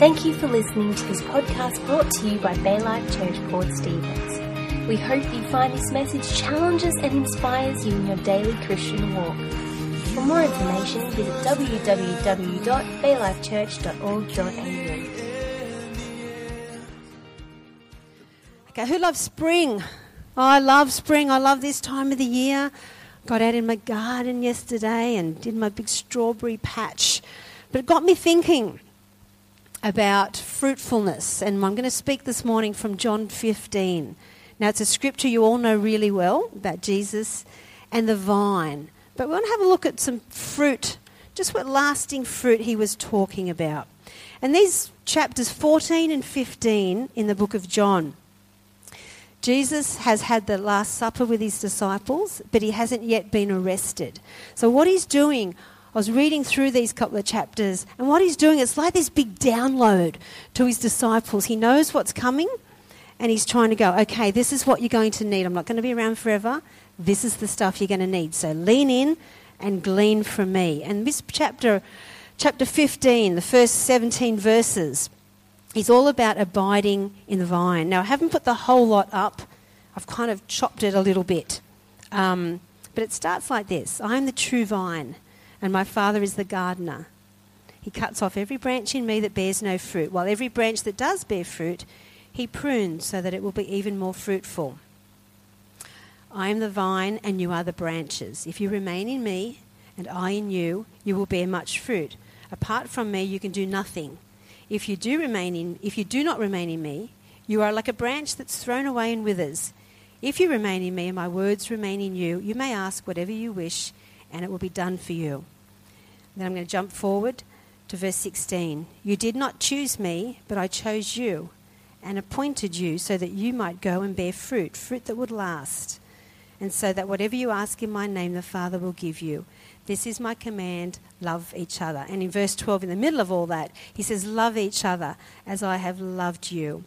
Thank you for listening to this podcast brought to you by Bay Life Church Port Stephens. We hope you find this message challenges and inspires you in your daily Christian walk. For more information, visit www.baylifechurch.org.au. Okay, who loves spring? Oh, I love spring. I love this time of the year. Got out in my garden yesterday and did my big strawberry patch. But it got me thinking about fruitfulness. And I'm going to speak this morning from John 15. Now, it's a scripture you all know really well about Jesus and the vine. But we want to have a look at some fruit, just what lasting fruit he was talking about. And these chapters 14 and 15 in the book of John. Jesus has had the Last Supper with his disciples, but he hasn't yet been arrested. So what he's doing, I was reading through these couple of chapters, and what he's doing, it's like this big download to his disciples. He knows what's coming, and he's trying to go, okay, this is what you're going to need. I'm not going to be around forever. This is the stuff you're going to need. So lean in and glean from me. And this chapter 15, the first 17 verses, is all about abiding in the vine. Now, I haven't put the whole lot up. I've kind of chopped it a little bit. But it starts like this. I am the true vine, and my Father is the gardener. He cuts off every branch in me that bears no fruit, while every branch that does bear fruit, he prunes so that it will be even more fruitful. I am the vine, and you are the branches. If you remain in me, and I in you, you will bear much fruit. Apart from me, you can do nothing. If you do not remain in me, you are like a branch that's thrown away and withers. If you remain in me and my words remain in you, you may ask whatever you wish and it will be done for you. Then I'm going to jump forward to verse 16. You did not choose me, but I chose you and appointed you so that you might go and bear fruit, fruit that would last. And so that whatever you ask in my name, the Father will give you. This is my command, love each other. And in verse 12, in the middle of all that, he says, love each other as I have loved you.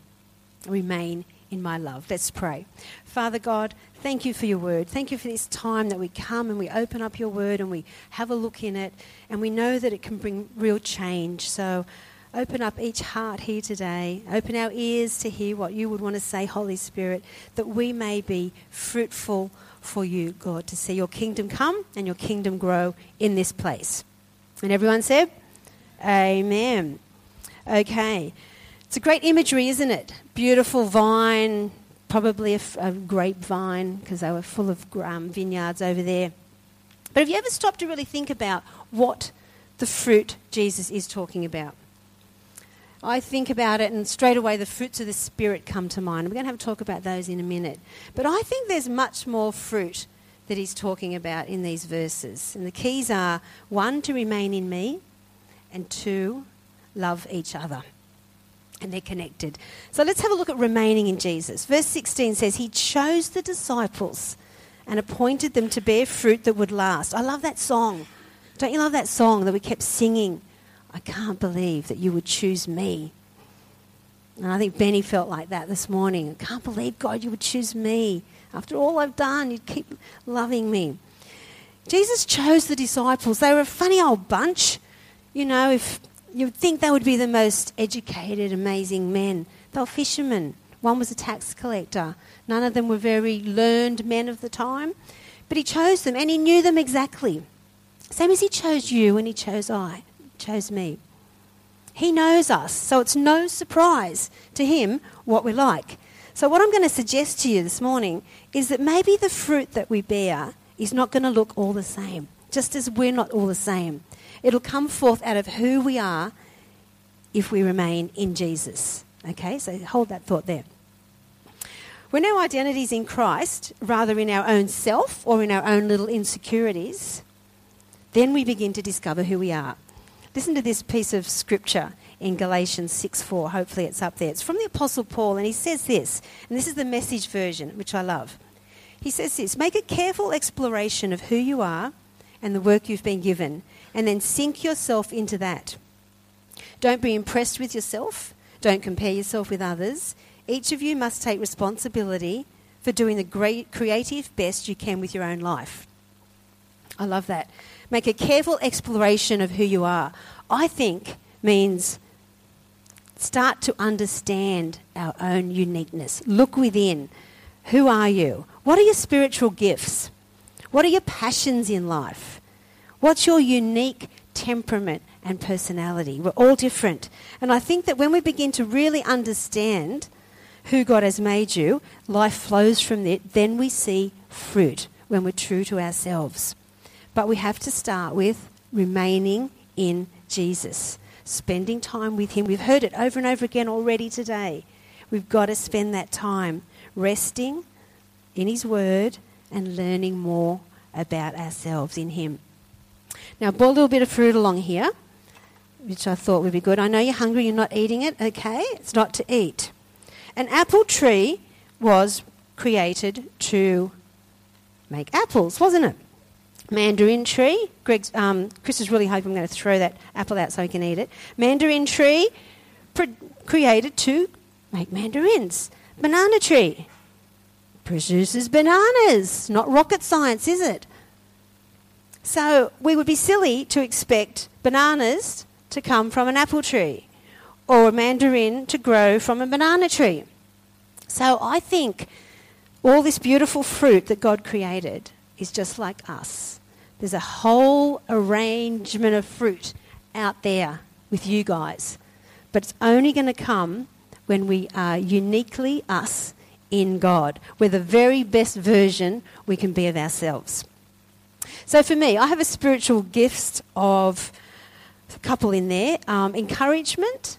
Remain in my love. Let's pray. Father God, thank you for your word. Thank you for this time that we come and we open up your word and we have a look in it. And we know that it can bring real change. So open up each heart here today. Open our ears to hear what you would want to say, Holy Spirit, that we may be fruitful for you, God, to see your kingdom come and your kingdom grow in this place. And everyone said, amen. Okay. It's a great imagery, isn't it? Beautiful vine, probably a grapevine because they were full of vineyards over there. But have you ever stopped to really think about what the fruit Jesus is talking about? I think about it and straight away the fruits of the Spirit come to mind. We're going to have a talk about those in a minute. But I think there's much more fruit that he's talking about in these verses. And the keys are, 1, to remain in me, and 2, love each other. And they're connected. So let's have a look at remaining in Jesus. Verse 16 says, he chose the disciples and appointed them to bear fruit that would last. I love that song. Don't you love that song that we kept singing? I can't believe that you would choose me. And I think Benny felt like that this morning. I can't believe, God, you would choose me. After all I've done, you'd keep loving me. Jesus chose the disciples. They were a funny old bunch. You know, if you'd think they would be the most educated, amazing men. They were fishermen. One was a tax collector. None of them were very learned men of the time. But he chose them and he knew them exactly. Same as he chose you and he chose me. He knows us, so it's no surprise to him what we're like. So what I'm going to suggest to you this morning is that maybe the fruit that we bear is not going to look all the same, just as we're not all the same. It'll come forth out of who we are if we remain in Jesus. Okay, so hold that thought there. When our identity is in Christ, rather in our own self or in our own little insecurities, then we begin to discover who we are. Listen to this piece of scripture in Galatians 6:4. Hopefully it's up there. It's from the Apostle Paul, and he says this, and this is the Message version, which I love. He says this, make a careful exploration of who you are and the work you've been given, and then sink yourself into that. Don't be impressed with yourself. Don't compare yourself with others. Each of you must take responsibility for doing the great creative best you can with your own life. I love that. Make a careful exploration of who you are. I think means start to understand our own uniqueness. Look within. Who are you? What are your spiritual gifts? What are your passions in life? What's your unique temperament and personality? We're all different. And I think that when we begin to really understand who God has made you, life flows from it. Then we see fruit when we're true to ourselves. But we have to start with remaining in Jesus, spending time with him. We've heard it over and over again already today. We've got to spend that time resting in his word and learning more about ourselves in him. Now, brought a little bit of fruit along here, which I thought would be good. I know you're hungry, you're not eating it, okay? It's not to eat. An apple tree was created to make apples, wasn't it? Mandarin tree. Chris is really hoping I'm going to throw that apple out so he can eat it. Mandarin tree created to make mandarins. Banana tree produces bananas. Not rocket science, is it? So we would be silly to expect bananas to come from an apple tree or a mandarin to grow from a banana tree. So I think all this beautiful fruit that God created is just like us. There's a whole arrangement of fruit out there with you guys. But it's only going to come when we are uniquely us in God. We're the very best version we can be of ourselves. So for me, I have a spiritual gift of a couple in there, encouragement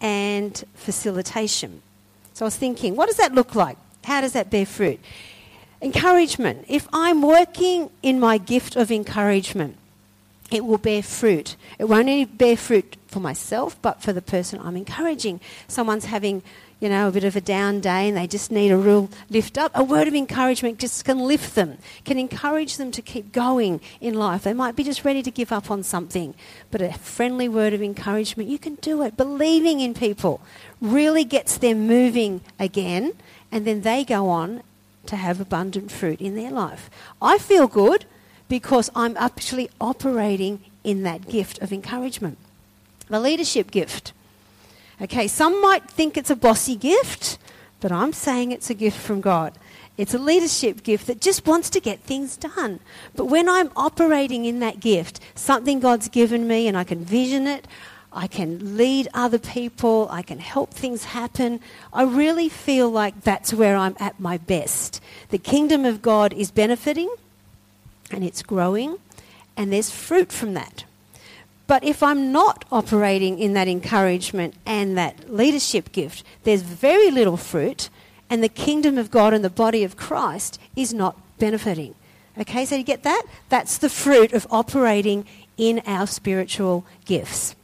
and facilitation. So I was thinking, what does that look like? How does that bear fruit? Encouragement. If I'm working in my gift of encouragement, it will bear fruit. It won't only bear fruit for myself, but for the person I'm encouraging. Someone's having, you know, a bit of a down day and they just need a real lift up. A word of encouragement just can lift them, can encourage them to keep going in life. They might be just ready to give up on something, but a friendly word of encouragement, you can do it. Believing in people really gets them moving again, and then they go on to have abundant fruit in their life. I feel good because I'm actually operating in that gift of encouragement. The leadership gift. Okay, some might think it's a bossy gift, but I'm saying it's a gift from God. It's a leadership gift that just wants to get things done. But when I'm operating in that gift, something God's given me and I can vision it, I can lead other people, I can help things happen. I really feel like that's where I'm at my best. The kingdom of God is benefiting and it's growing and there's fruit from that. But if I'm not operating in that encouragement and that leadership gift, there's very little fruit and the kingdom of God and the body of Christ is not benefiting. Okay, so you get that? That's the fruit of operating in our spiritual gifts.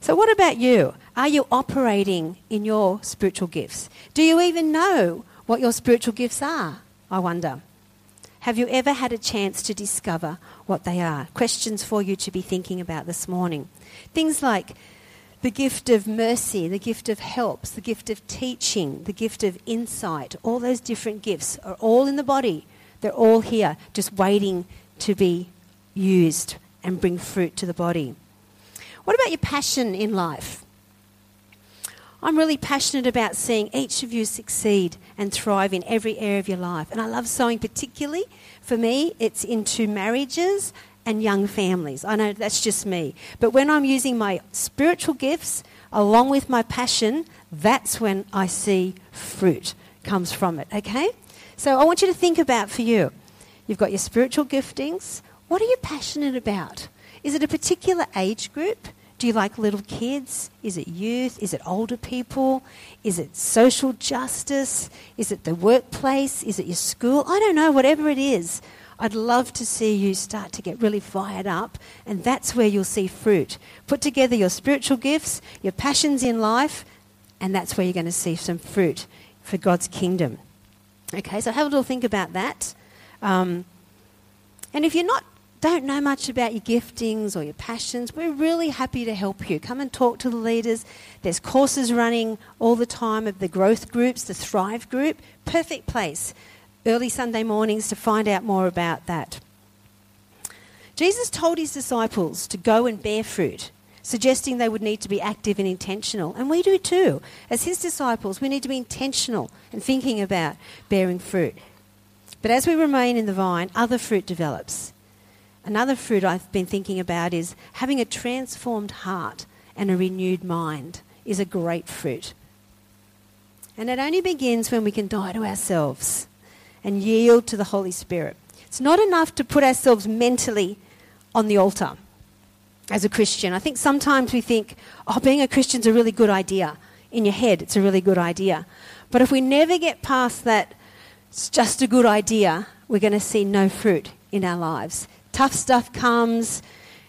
So what about you? Are you operating in your spiritual gifts? Do you even know what your spiritual gifts are, I wonder? Have you ever had a chance to discover what they are? Questions for you to be thinking about this morning. Things like the gift of mercy, the gift of helps, the gift of teaching, the gift of insight. All those different gifts are all in the body. They're all here, just waiting to be used and bring fruit to the body. What about your passion in life? I'm really passionate about seeing each of you succeed and thrive in every area of your life. And I love sewing particularly. For me, it's into marriages and young families. I know that's just me. But when I'm using my spiritual gifts along with my passion, that's when I see fruit comes from it, okay? So I want you to think about for you. You've got your spiritual giftings. What are you passionate about? Is it a particular age group? Do you like little kids? Is it youth? Is it older people? Is it social justice? Is it the workplace? Is it your school? I don't know, whatever it is. I'd love to see you start to get really fired up, and that's where you'll see fruit. Put together your spiritual gifts, your passions in life, and that's where you're going to see some fruit for God's kingdom. Okay, so have a little think about that. And if you're not don't know much about your giftings or your passions, we're really happy to help you. Come and talk to the leaders. There's courses running all the time of the growth groups, the Thrive group. Perfect place, early Sunday mornings, to find out more about that. Jesus told his disciples to go and bear fruit. suggesting they would need to be active and intentional. And we do too. As his disciples, we need to be intentional and thinking about bearing fruit. But as we remain in the vine, other fruit develops. Another fruit I've been thinking about is having a transformed heart and a renewed mind is a great fruit. And it only begins when we can die to ourselves and yield to the Holy Spirit. It's not enough to put ourselves mentally on the altar as a Christian. I think sometimes we think, oh, being a Christian's a really good idea. In your head, it's a really good idea. But if we never get past that, it's just a good idea, we're going to see no fruit in our lives. Tough stuff comes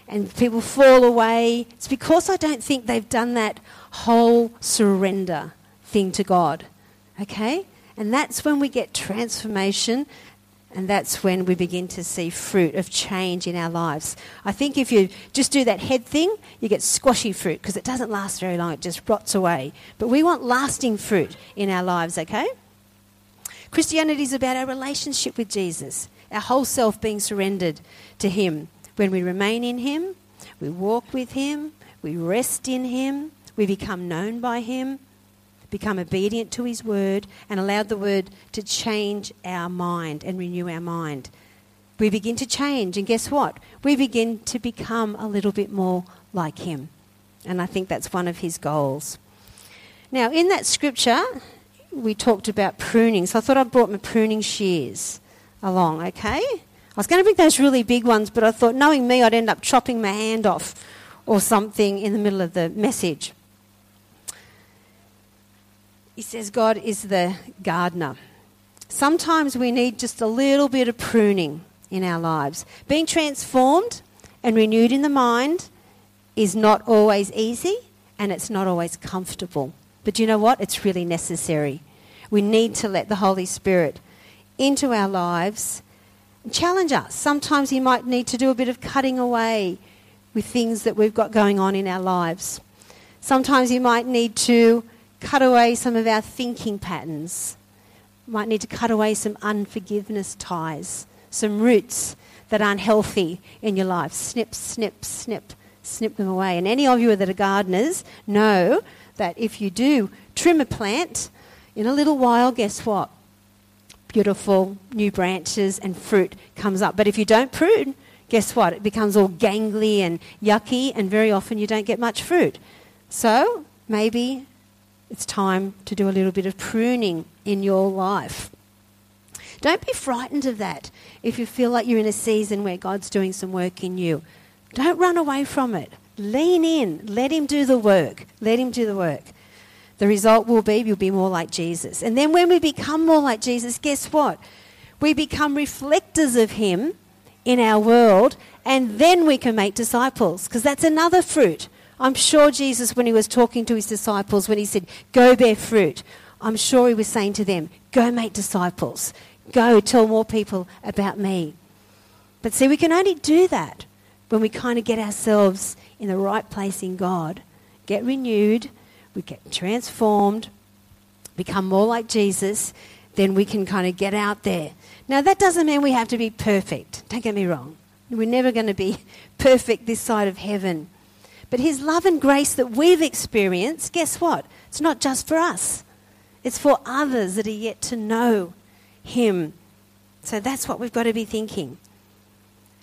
and people fall away. It's because I don't think they've done that whole surrender thing to God, okay? And that's when we get transformation, and that's when we begin to see fruit of change in our lives. I think if you just do that head thing, you get squashy fruit because it doesn't last very long. It just rots away. But we want lasting fruit in our lives, okay? Christianity is about our relationship with Jesus, our whole self being surrendered to him. When we remain in him, we walk with him, we rest in him, we become known by him, become obedient to his word, and allow the word to change our mind and renew our mind. We begin to change, and guess what? We begin to become a little bit more like him. And I think that's one of his goals. Now, in that scripture, we talked about pruning. So I thought I brought my pruning shears along, okay? I was going to bring those really big ones, but I thought, knowing me, I'd end up chopping my hand off or something in the middle of the message. He says God is the gardener. Sometimes we need just a little bit of pruning in our lives. Being transformed and renewed in the mind is not always easy, and it's not always comfortable. But you know what? It's really necessary. We need to let the Holy Spirit into our lives and challenge us. Sometimes he might need to do a bit of cutting away with things that we've got going on in our lives. Sometimes he might need to cut away some of our thinking patterns. Might need to cut away some unforgiveness ties, some roots that aren't healthy in your life. Snip, snip, snip, snip them away. And any of you that are gardeners know that if you do trim a plant, in a little while, guess what? Beautiful new branches and fruit comes up. But if you don't prune, guess what? It becomes all gangly and yucky, and very often you don't get much fruit. So maybe it's time to do a little bit of pruning in your life. Don't be frightened of that if you feel like you're in a season where God's doing some work in you. Don't run away from it. Lean in. Let him do the work. Let him do the work. The result will be you'll be more like Jesus. And then when we become more like Jesus, guess what? We become reflectors of him in our world, and then we can make disciples, because that's another fruit. I'm sure Jesus, when he was talking to his disciples, when he said, go bear fruit, I'm sure he was saying to them, go make disciples. Go tell more people about me. But see, we can only do that when we kind of get ourselves in the right place in God, get renewed, we get transformed, become more like Jesus, then we can kind of get out there. Now, that doesn't mean we have to be perfect. Don't get me wrong. We're never going to be perfect this side of heaven. But his love and grace that we've experienced, guess what? It's not just for us. It's for others that are yet to know him. So that's what we've got to be thinking.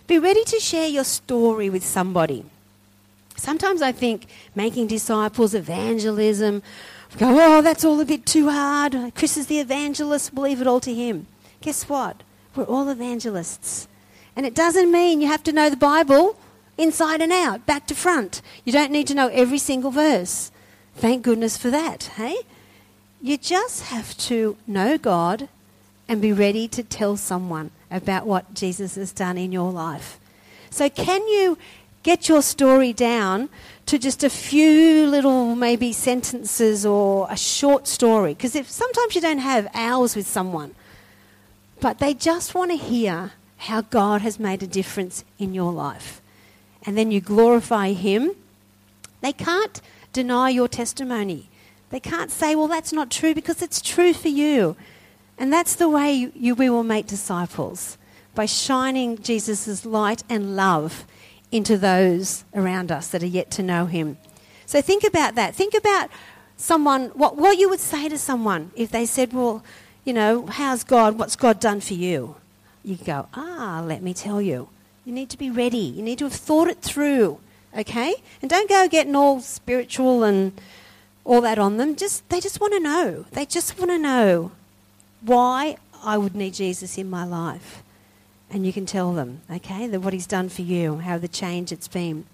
Be ready to share your story with somebody. Sometimes I think making disciples, evangelism, go, oh, that's all a bit too hard. Chris is the evangelist, we'll leave it all to him. Guess what? We're all evangelists. And it doesn't mean you have to know the Bible inside and out, back to front. You don't need to know every single verse. Thank goodness for that, hey? You just have to know God and be ready to tell someone about what Jesus has done in your life. So can you get your story down to just a few little maybe sentences or a short story? Because sometimes you don't have hours with someone, but they just want to hear how God has made a difference in your life. And then you glorify him. They can't deny your testimony. They can't say, well, that's not true, because it's true for you. And that's the way we will make disciples, by shining Jesus' light and love into those around us that are yet to know him. So think about that. Think about someone, what you would say to someone if they said, well, you know, how's God, what's God done for you? You go, let me tell you. You need to be ready. You need to have thought it through, okay? And don't go getting all spiritual and all that on them. They just want to know. They just want to know why I would need Jesus in my life. And you can tell them, okay, that what he's done for you, how the change it's been.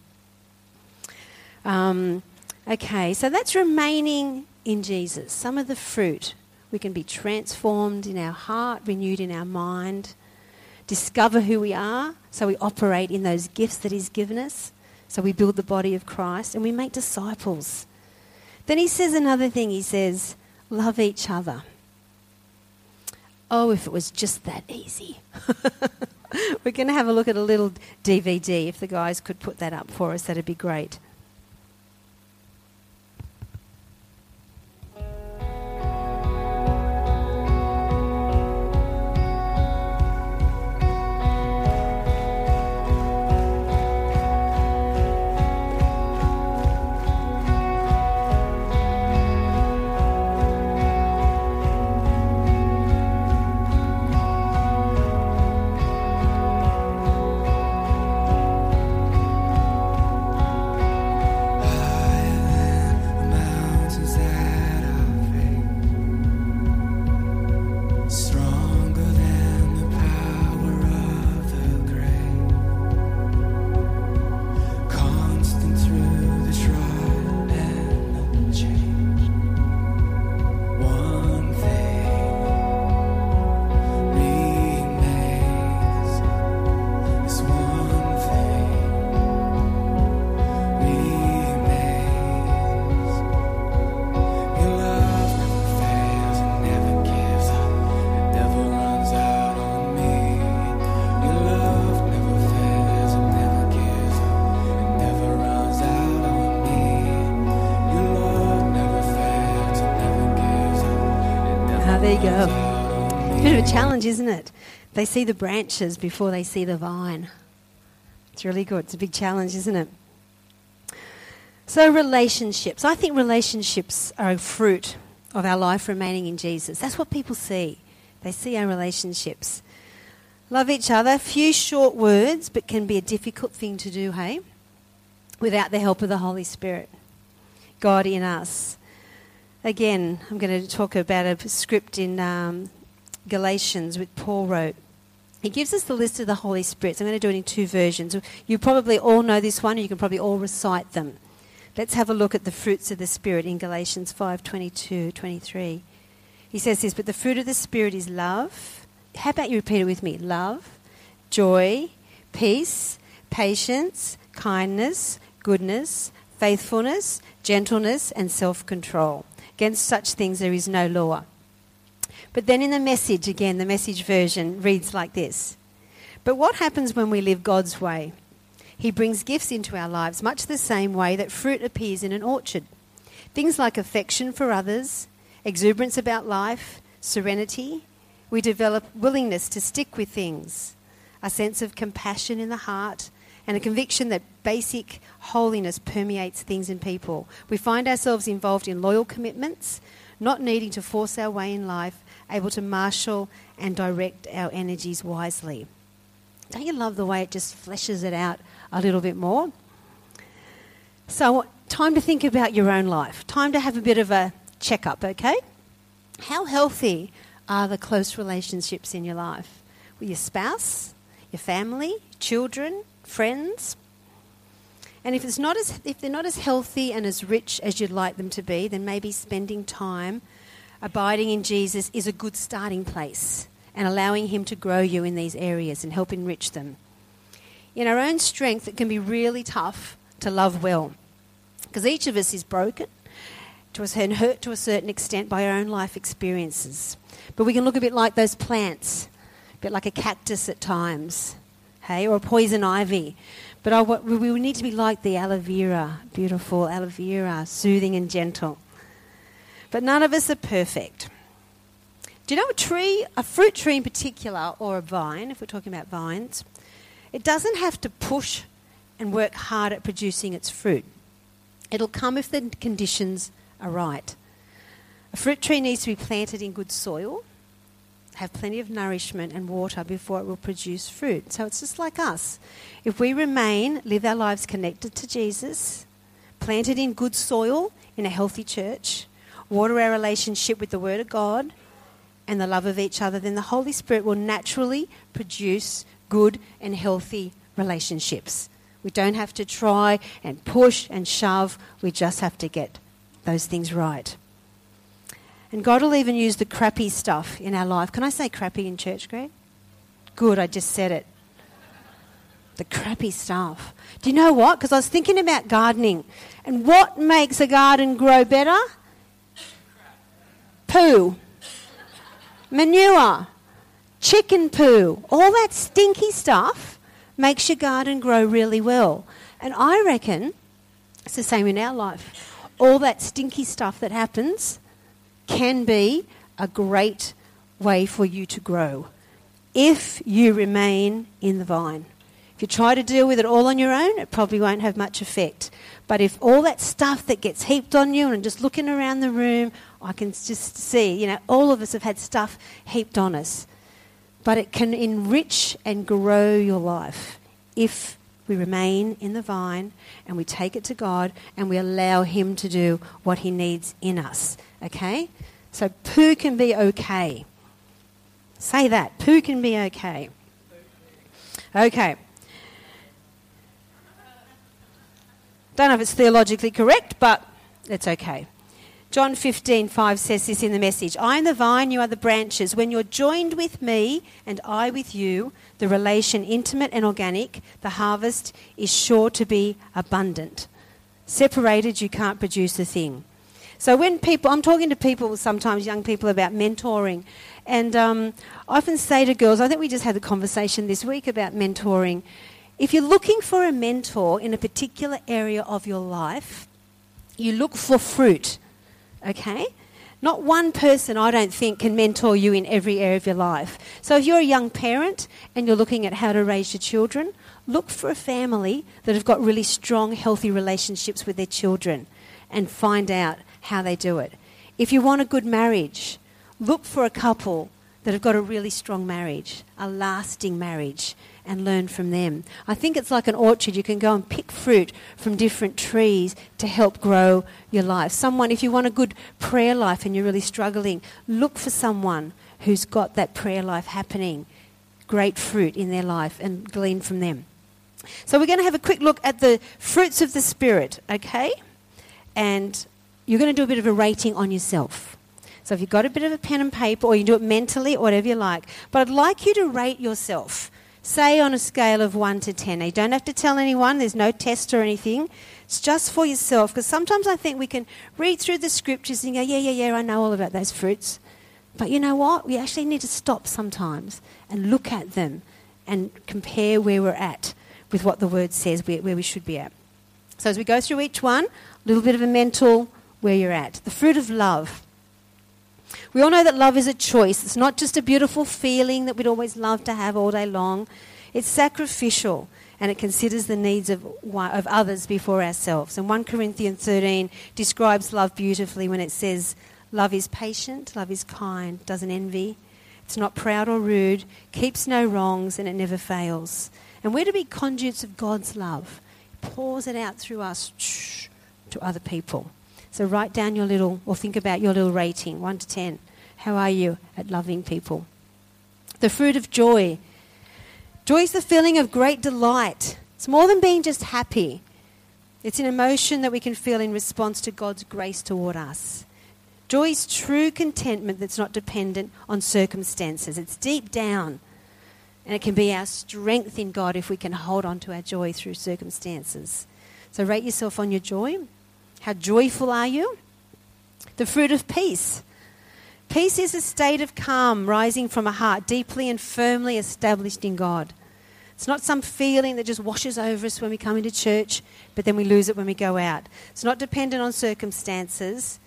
Okay, so that's remaining in Jesus. Some of the fruit. We can be transformed in our heart, renewed in our mind, discover who we are, so we operate in those gifts that he's given us, so we build the body of Christ, and we make disciples. Then he says another thing. He says, love each other. Oh, if it was just that easy. We're going to have a look at a little DVD. If the guys could put that up for us, that'd be great. There you go. Bit of a challenge, isn't it? They see the branches before they see the vine. It's really good. It's a big challenge, isn't it? So relationships. I think relationships are a fruit of our life remaining in Jesus. That's what people see. They see our relationships. Love each other. Few short words, but can be a difficult thing to do, hey? Without the help of the Holy Spirit. God in us. Again, I'm going to talk about a script in Galatians which Paul wrote. He gives us the list of the Holy Spirits. I'm going to do it in two versions. You probably all know this one, and you can probably all recite them. Let's have a look at the fruits of the Spirit in Galatians 5, 22, 23. He says this, but the fruit of the Spirit is love. How about you repeat it with me? Love, joy, peace, patience, kindness, goodness, faithfulness, gentleness, and self-control. Against such things there is no law. But then in the Message, again, the Message version reads like this. But what happens when we live God's way? He brings gifts into our lives much the same way that fruit appears in an orchard. Things like affection for others, exuberance about life, serenity. We develop willingness to stick with things, a sense of compassion in the heart, and a conviction that basic holiness permeates things and people. We find ourselves involved in loyal commitments, not needing to force our way in life, able to marshal and direct our energies wisely. Don't you love the way it just fleshes it out a little bit more? So, time to think about your own life. Time to have a bit of a check-up, okay? How healthy are the close relationships in your life? With your spouse, your family, children, friends. And if they're not as healthy and as rich as you'd like them to be, then maybe spending time abiding in Jesus is a good starting place, and allowing him to grow you in these areas and help enrich them. In our own strength, it can be really tough to love well, because each of us is broken and hurt to a certain extent by our own life experiences. But we can look a bit like those plants, a bit like a cactus at times. Hey, or a poison ivy. But we need to be like the aloe vera, beautiful aloe vera, soothing and gentle. But none of us are perfect. Do you know a fruit tree in particular, or a vine, if we're talking about vines, it doesn't have to push and work hard at producing its fruit. It'll come if the conditions are right. A fruit tree needs to be planted in good soil, have plenty of nourishment and water before it will produce fruit. So it's just like us. If we remain, live our lives connected to Jesus, planted in good soil in a healthy church, water our relationship with the Word of God and the love of each other, then the Holy Spirit will naturally produce good and healthy relationships. We don't have to try and push and shove. We just have to get those things right. And God will even use the crappy stuff in our life. Can I say crappy in church, Greg? Good, I just said it. The crappy stuff. Do you know what? Because I was thinking about gardening. And what makes a garden grow better? Poo. Manure. Chicken poo. All that stinky stuff makes your garden grow really well. And I reckon it's the same in our life. All that stinky stuff that happens can be a great way for you to grow if you remain in the vine. If you try to deal with it all on your own, it probably won't have much effect. But if all that stuff that gets heaped on you, and just looking around the room, I can just see, all of us have had stuff heaped on us. But it can enrich and grow your life if we remain in the vine and we take it to God and we allow Him to do what He needs in us. Okay? So poo can be okay. Say that. Poo can be okay. Okay. Don't know if it's theologically correct, but it's okay. John 15:5 says this in the Message. I am the vine, you are the branches. When you're joined with me and I with you, the relation intimate and organic, the harvest is sure to be abundant. Separated, you can't produce a thing. So when people, I'm talking to people sometimes, young people, about mentoring, and I often say to girls, I think we just had a conversation this week about mentoring. If you're looking for a mentor in a particular area of your life, you look for fruit, okay? Not one person, I don't think, can mentor you in every area of your life. So if you're a young parent and you're looking at how to raise your children, look for a family that have got really strong, healthy relationships with their children and find out how they do it. If you want a good marriage, look for a couple that have got a really strong marriage, a lasting marriage, and learn from them. I think it's like an orchard. You can go and pick fruit from different trees to help grow your life. Someone, if you want a good prayer life and you're really struggling, look for someone who's got that prayer life happening, great fruit in their life, and glean from them. So we're going to have a quick look at the fruits of the Spirit, okay? And you're going to do a bit of a rating on yourself. So if you've got a bit of a pen and paper, or you do it mentally, or whatever you like, but I'd like you to rate yourself. Say on a scale of 1 to 10. Now, you don't have to tell anyone. There's no test or anything. It's just for yourself, because sometimes I think we can read through the scriptures and go, yeah, I know all about those fruits. But you know what? We actually need to stop sometimes and look at them and compare where we're at with what the Word says where we should be at. So as we go through each one, a little bit of a mental where you're at. The fruit of love. We all know that love is a choice. It's not just a beautiful feeling that we'd always love to have all day long. It's sacrificial, and it considers the needs of others before ourselves. And 1 Corinthians 13 describes love beautifully when it says, love is patient, love is kind, doesn't envy. It's not proud or rude, keeps no wrongs, and it never fails. And we're to be conduits of God's love. He pours it out through us to other people. So write down your little, or think about your little rating, 1 to 10. How are you at loving people? The fruit of joy. Joy is the feeling of great delight. It's more than being just happy. It's an emotion that we can feel in response to God's grace toward us. Joy is true contentment that's not dependent on circumstances. It's deep down, and it can be our strength in God if we can hold on to our joy through circumstances. So rate yourself on your joy. How joyful are you? The fruit of peace. Peace is a state of calm rising from a heart deeply and firmly established in God. It's not some feeling that just washes over us when we come into church, but then we lose it when we go out. It's not dependent on circumstances,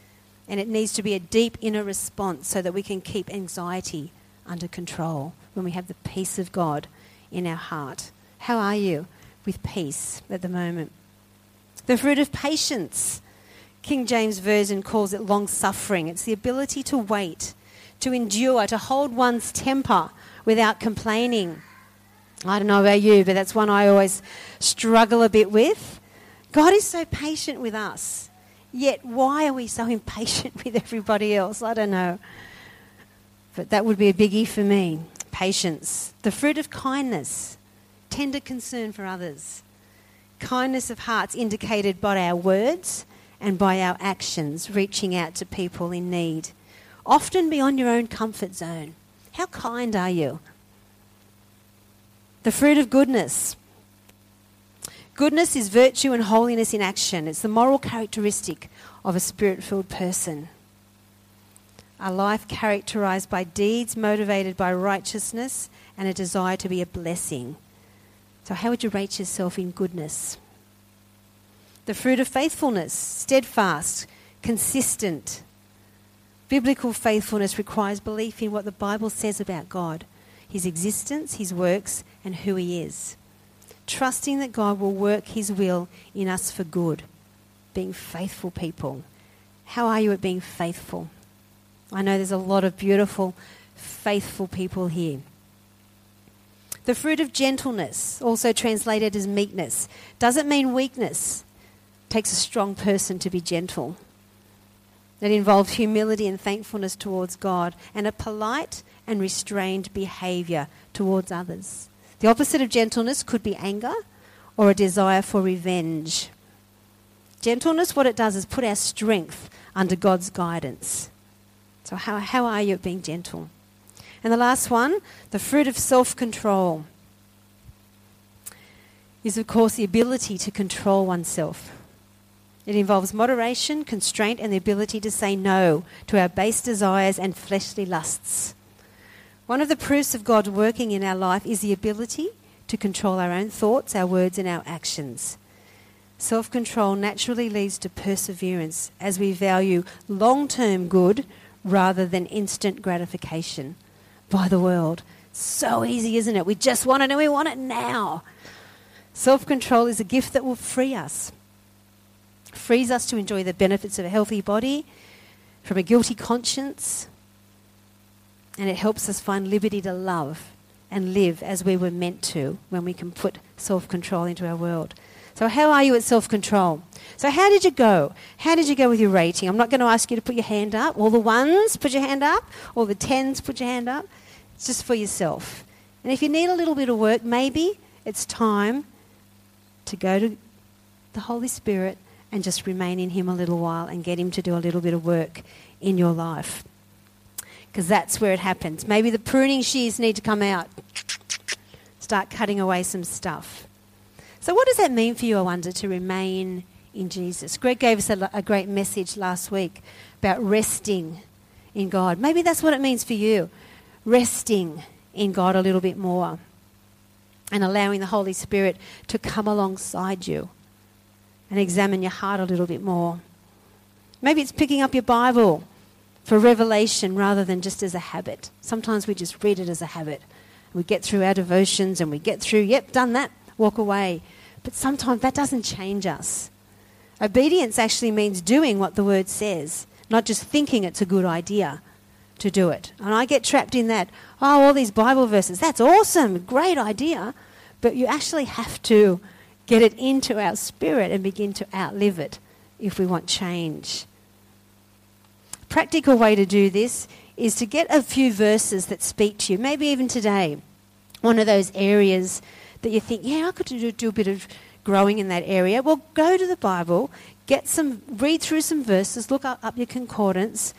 and it needs to be a deep inner response so that we can keep anxiety under control when we have the peace of God in our heart. How are you with peace at the moment. The fruit of patience. King James Version calls it long-suffering. It's the ability to wait, to endure, to hold one's temper without complaining. I don't know about you, but that's one I always struggle a bit with. God is so patient with us, yet why are we so impatient with everybody else? I don't know. But that would be a biggie for me, patience. The fruit of kindness, tender concern for others. Kindness of heart's indicated by our words and by our actions, reaching out to people in need. Often beyond your own comfort zone. How kind are you? The fruit of goodness. Goodness is virtue and holiness in action. It's the moral characteristic of a spirit-filled person. A life characterized by deeds motivated by righteousness and a desire to be a blessing. So how would you rate yourself in goodness? The fruit of faithfulness, steadfast, consistent. Biblical faithfulness requires belief in what the Bible says about God, his existence, his works, and who he is. Trusting that God will work his will in us for good. Being faithful people. How are you at being faithful? I know there's a lot of beautiful, faithful people here. The fruit of gentleness, also translated as meekness, doesn't mean weakness. Takes a strong person to be gentle. It involves humility and thankfulness towards God and a polite and restrained behaviour towards others. The opposite of gentleness could be anger or a desire for revenge. Gentleness, what it does is put our strength under God's guidance. So how are you at being gentle? And the last one, the fruit of self-control, is of course the ability to control oneself. It involves moderation, constraint, and the ability to say no to our base desires and fleshly lusts. One of the proofs of God working in our life is the ability to control our own thoughts, our words, and our actions. Self-control naturally leads to perseverance as we value long-term good rather than instant gratification by the world. So easy, isn't it? We just want it and we want it now. Self-control is a gift that will free us. Frees us to enjoy the benefits of a healthy body, from a guilty conscience, and it helps us find liberty to love and live as we were meant to when we can put self-control into our world. So how are you at self-control? So how did you go? How did you go with your rating? I'm not going to ask you to put your hand up. All the ones, put your hand up. All the tens, put your hand up. It's just for yourself. And if you need a little bit of work, maybe it's time to go to the Holy Spirit and just remain in him a little while and get him to do a little bit of work in your life. Because that's where it happens. Maybe the pruning shears need to come out. Start cutting away some stuff. So what does that mean for you, I wonder, to remain in Jesus? Greg gave us a great message last week about resting in God. Maybe that's what it means for you. Resting in God a little bit more. And allowing the Holy Spirit to come alongside you. And examine your heart a little bit more. Maybe it's picking up your Bible for revelation rather than just as a habit. Sometimes we just read it as a habit. We get through our devotions and we get through, yep, done that, walk away. But sometimes that doesn't change us. Obedience actually means doing what the word says, not just thinking it's a good idea to do it. And I get trapped in that, oh, all these Bible verses, that's awesome, great idea. But you actually have to get it into our spirit and begin to outlive it if we want change. A practical way to do this is to get a few verses that speak to you, maybe even today, one of those areas that you think, yeah, I could do a bit of growing in that area. Well, go to the Bible, read through some verses, look up your concordance,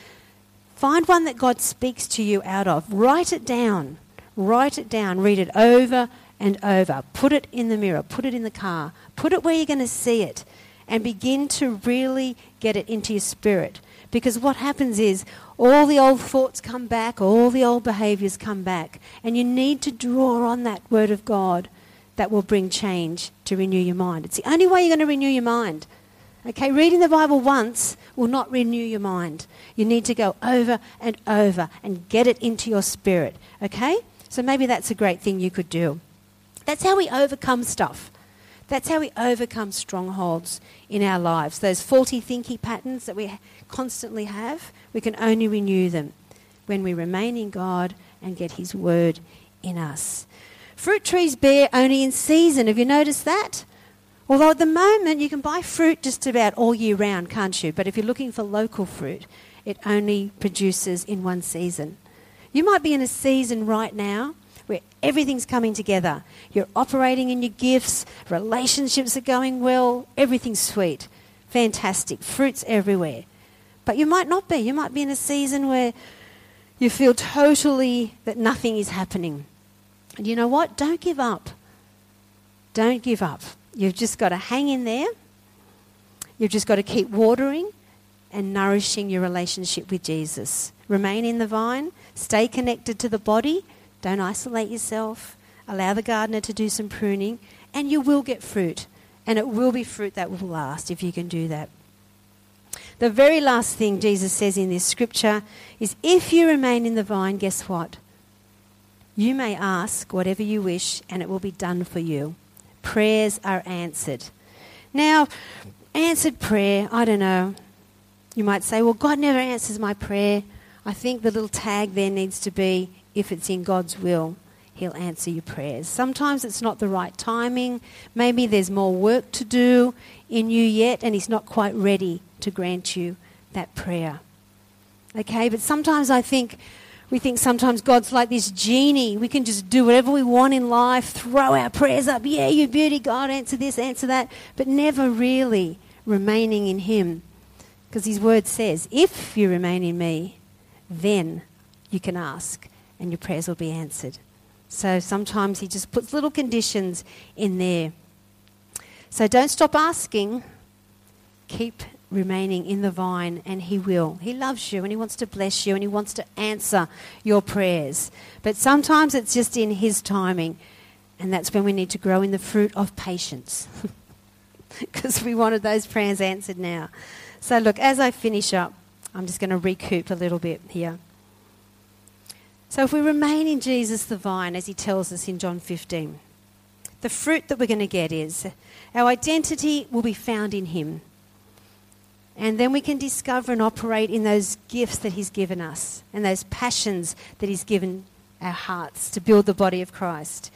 find one that God speaks to you out of, write it down, read it over and over. Put it in the mirror. Put it in the car. Put it where you're going to see it and begin to really get it into your spirit. Because what happens is all the old thoughts come back, all the old behaviours come back, and you need to draw on that word of God that will bring change to renew your mind. It's the only way you're going to renew your mind. Okay, reading the Bible once will not renew your mind. You need to go over and over and get it into your spirit. Okay? So maybe that's a great thing you could do. That's how we overcome stuff. That's how we overcome strongholds in our lives. Those faulty thinking patterns that we constantly have, we can only renew them when we remain in God and get his word in us. Fruit trees bear only in season. Have you noticed that? Although at the moment you can buy fruit just about all year round, can't you? But if you're looking for local fruit, it only produces in one season. You might be in a season right now where everything's coming together. You're operating in your gifts, relationships are going well, everything's sweet, fantastic, fruits everywhere. But you might not be. You might be in a season where you feel totally that nothing is happening. And you know what? Don't give up. Don't give up. You've just got to hang in there. You've just got to keep watering and nourishing your relationship with Jesus. Remain in the vine. Stay connected to the body. Don't isolate yourself. Allow the gardener to do some pruning, and you will get fruit. And it will be fruit that will last if you can do that. The very last thing Jesus says in this scripture is, if you remain in the vine, guess what? You may ask whatever you wish, and it will be done for you. Prayers are answered. Now, answered prayer, I don't know. You might say, well, God never answers my prayer. I think the little tag there needs to be, if it's in God's will, he'll answer your prayers. Sometimes it's not the right timing. Maybe there's more work to do in you yet, and he's not quite ready to grant you that prayer. Okay, but sometimes we think sometimes God's like this genie. We can just do whatever we want in life, throw our prayers up. Yeah, you beauty, God, answer this, answer that. But never really remaining in him. Because his word says, if you remain in me, then you can ask and your prayers will be answered. So sometimes he just puts little conditions in there. So don't stop asking. Keep remaining in the vine, and he will. He loves you, and he wants to bless you, and he wants to answer your prayers. But sometimes it's just in his timing, and that's when we need to grow in the fruit of patience, because we wanted those prayers answered now. So look, as I finish up, I'm just going to recoup a little bit here. So if we remain in Jesus the vine, as he tells us in John 15, the fruit that we're going to get is our identity will be found in him. And then we can discover and operate in those gifts that he's given us and those passions that he's given our hearts to build the body of Christ.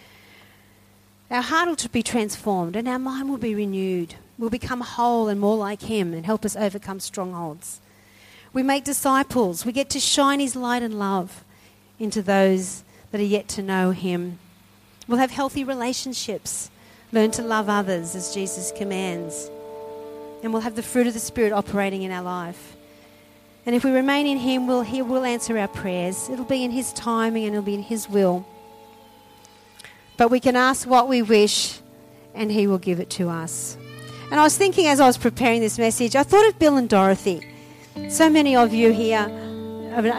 Our heart will be transformed and our mind will be renewed. We'll become whole and more like him and help us overcome strongholds. We make disciples. We get to shine his light and love into those that are yet to know him. We'll have healthy relationships. Learn to love others as Jesus commands. And we'll have the fruit of the Spirit operating in our life. And if we remain in him, he will answer our prayers. It'll be in his timing and it'll be in his will. But we can ask what we wish and he will give it to us. And I was thinking as I was preparing this message, I thought of Bill and Dorothy. So many of you here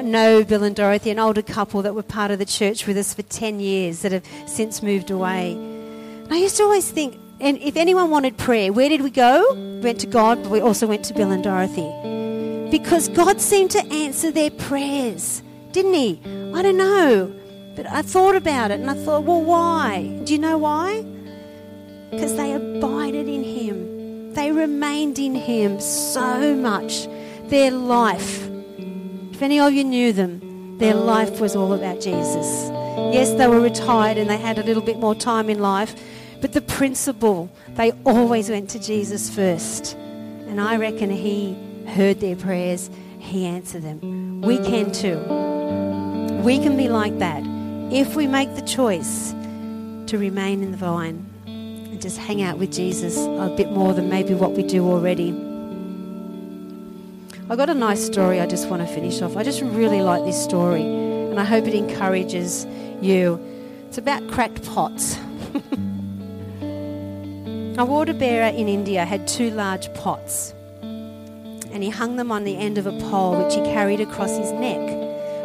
know Bill and Dorothy, an older couple that were part of the church with us for 10 years that have since moved away. And I used to always think, and if anyone wanted prayer, where did we go? We went to God, but we also went to Bill and Dorothy. Because God seemed to answer their prayers, didn't he? I don't know. But I thought about it and I thought, well, why? Do you know why? Because they abided in him. They remained in him so much. Their life, if any of you knew them, their life was all about Jesus. Yes, they were retired and they had a little bit more time in life. But the principle, they always went to Jesus first. And I reckon he heard their prayers. He answered them. We can too. We can be like that if we make the choice to remain in the vine and just hang out with Jesus a bit more than maybe what we do already. I've got a nice story I just want to finish off. I just really like this story and I hope it encourages you. It's about cracked pots. A water bearer in India had two large pots and he hung them on the end of a pole which he carried across his neck.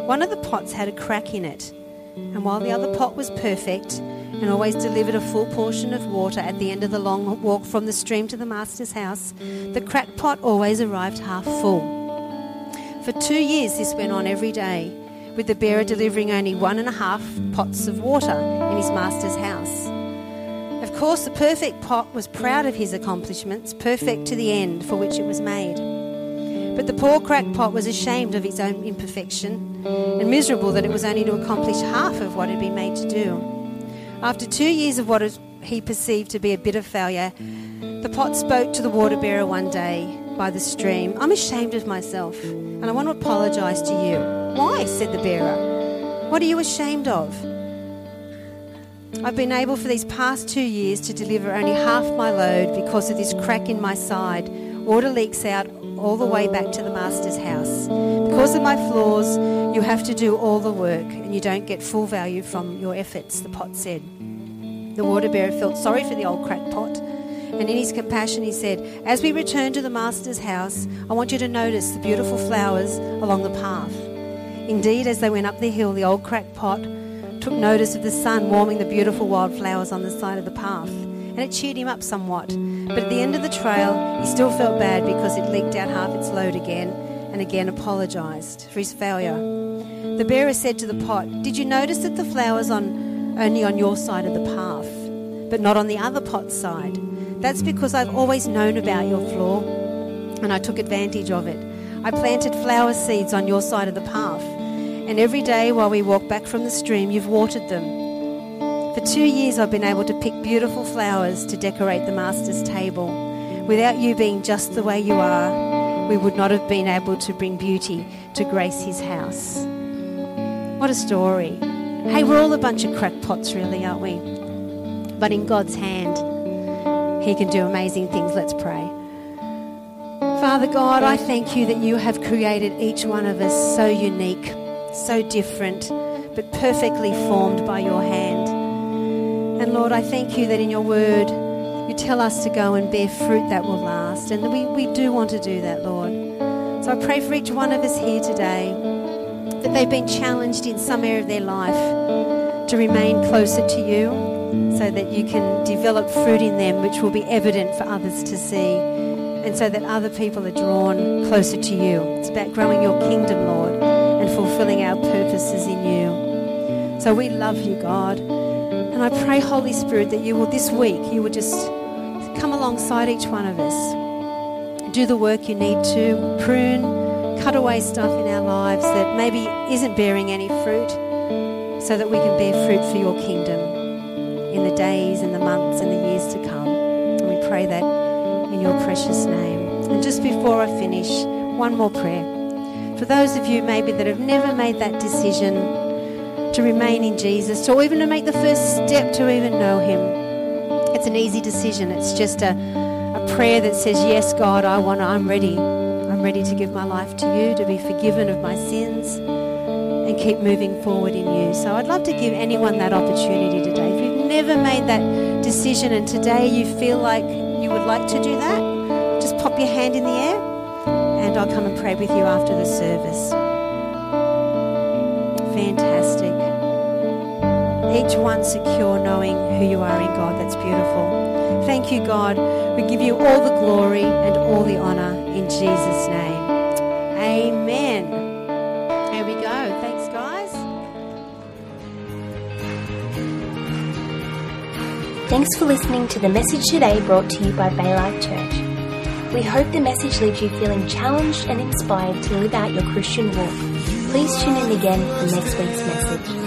One of the pots had a crack in it, and while the other pot was perfect and always delivered a full portion of water at the end of the long walk from the stream to the master's house, the crack pot always arrived half full. For 2 years this went on every day, with the bearer delivering only 1.5 pots of water in his master's house. Of course, the perfect pot was proud of his accomplishments, perfect to the end for which it was made. But the poor crackpot was ashamed of his own imperfection and miserable that it was only to accomplish half of what it had been made to do. After 2 years of what he perceived to be a bit of failure, the pot spoke to the water bearer one day by the stream. "I'm ashamed of myself and I want to apologise to you." "Why?" said the bearer. "What are you ashamed of?" "I've been able for these past 2 years to deliver only half my load because of this crack in my side. Water leaks out all the way back to the master's house. Because of my flaws, you have to do all the work and you don't get full value from your efforts," the pot said. The water bearer felt sorry for the old crackpot, and in his compassion he said, "As we return to the master's house, I want you to notice the beautiful flowers along the path." Indeed, as they went up the hill, the old crackpot took notice of the sun warming the beautiful wildflowers on the side of the path, and it cheered him up somewhat. But at the end of the trail, he still felt bad because it leaked out half its load again, and again apologised for his failure. The bearer said to the pot, "Did you notice that the flowers only on your side of the path, but not on the other pot's side? That's because I've always known about your flaw, and I took advantage of it. I planted flower seeds on your side of the path, and every day while we walk back from the stream, you've watered them. For 2 years I've been able to pick beautiful flowers to decorate the master's table. Without you being just the way you are, we would not have been able to bring beauty to grace his house." What a story. Hey, we're all a bunch of crackpots really, aren't we? But in God's hand, he can do amazing things. Let's pray. Father God, I thank you that you have created each one of us so unique, so different, but perfectly formed by your hand. And Lord, I thank you that in your word you tell us to go and bear fruit that will last. And we do want to do that, Lord. So I pray for each one of us here today that they've been challenged in some area of their life to remain closer to you so that you can develop fruit in them which will be evident for others to see, and so that other people are drawn closer to you. It's about growing your kingdom, Lord, and fulfilling our purposes in you. So we love you, God. And I pray, Holy Spirit, that you will, this week, you will just come alongside each one of us. Do the work you need to, prune, cut away stuff in our lives that maybe isn't bearing any fruit, so that we can bear fruit for your kingdom in the days and the months and the years to come. And we pray that in your precious name. And just before I finish, one more prayer. For those of you maybe that have never made that decision to remain in Jesus, or even to make the first step to even know him. It's an easy decision. It's just a prayer that says, "Yes, God, I'm ready. I'm ready to give my life to you, to be forgiven of my sins, and keep moving forward in you." So I'd love to give anyone that opportunity today. If you've never made that decision and today you feel like you would like to do that, just pop your hand in the air and I'll come and pray with you after the service. Fantastic. Each one secure, knowing who you are in God. That's beautiful. Thank you, God. We give you all the glory and all the honor in Jesus' name. Amen. Here we go. Thanks, guys. Thanks for listening to the message today, brought to you by Bay Life Church. We hope the message leaves you feeling challenged and inspired to live out your Christian walk. Please tune in again for next week's message.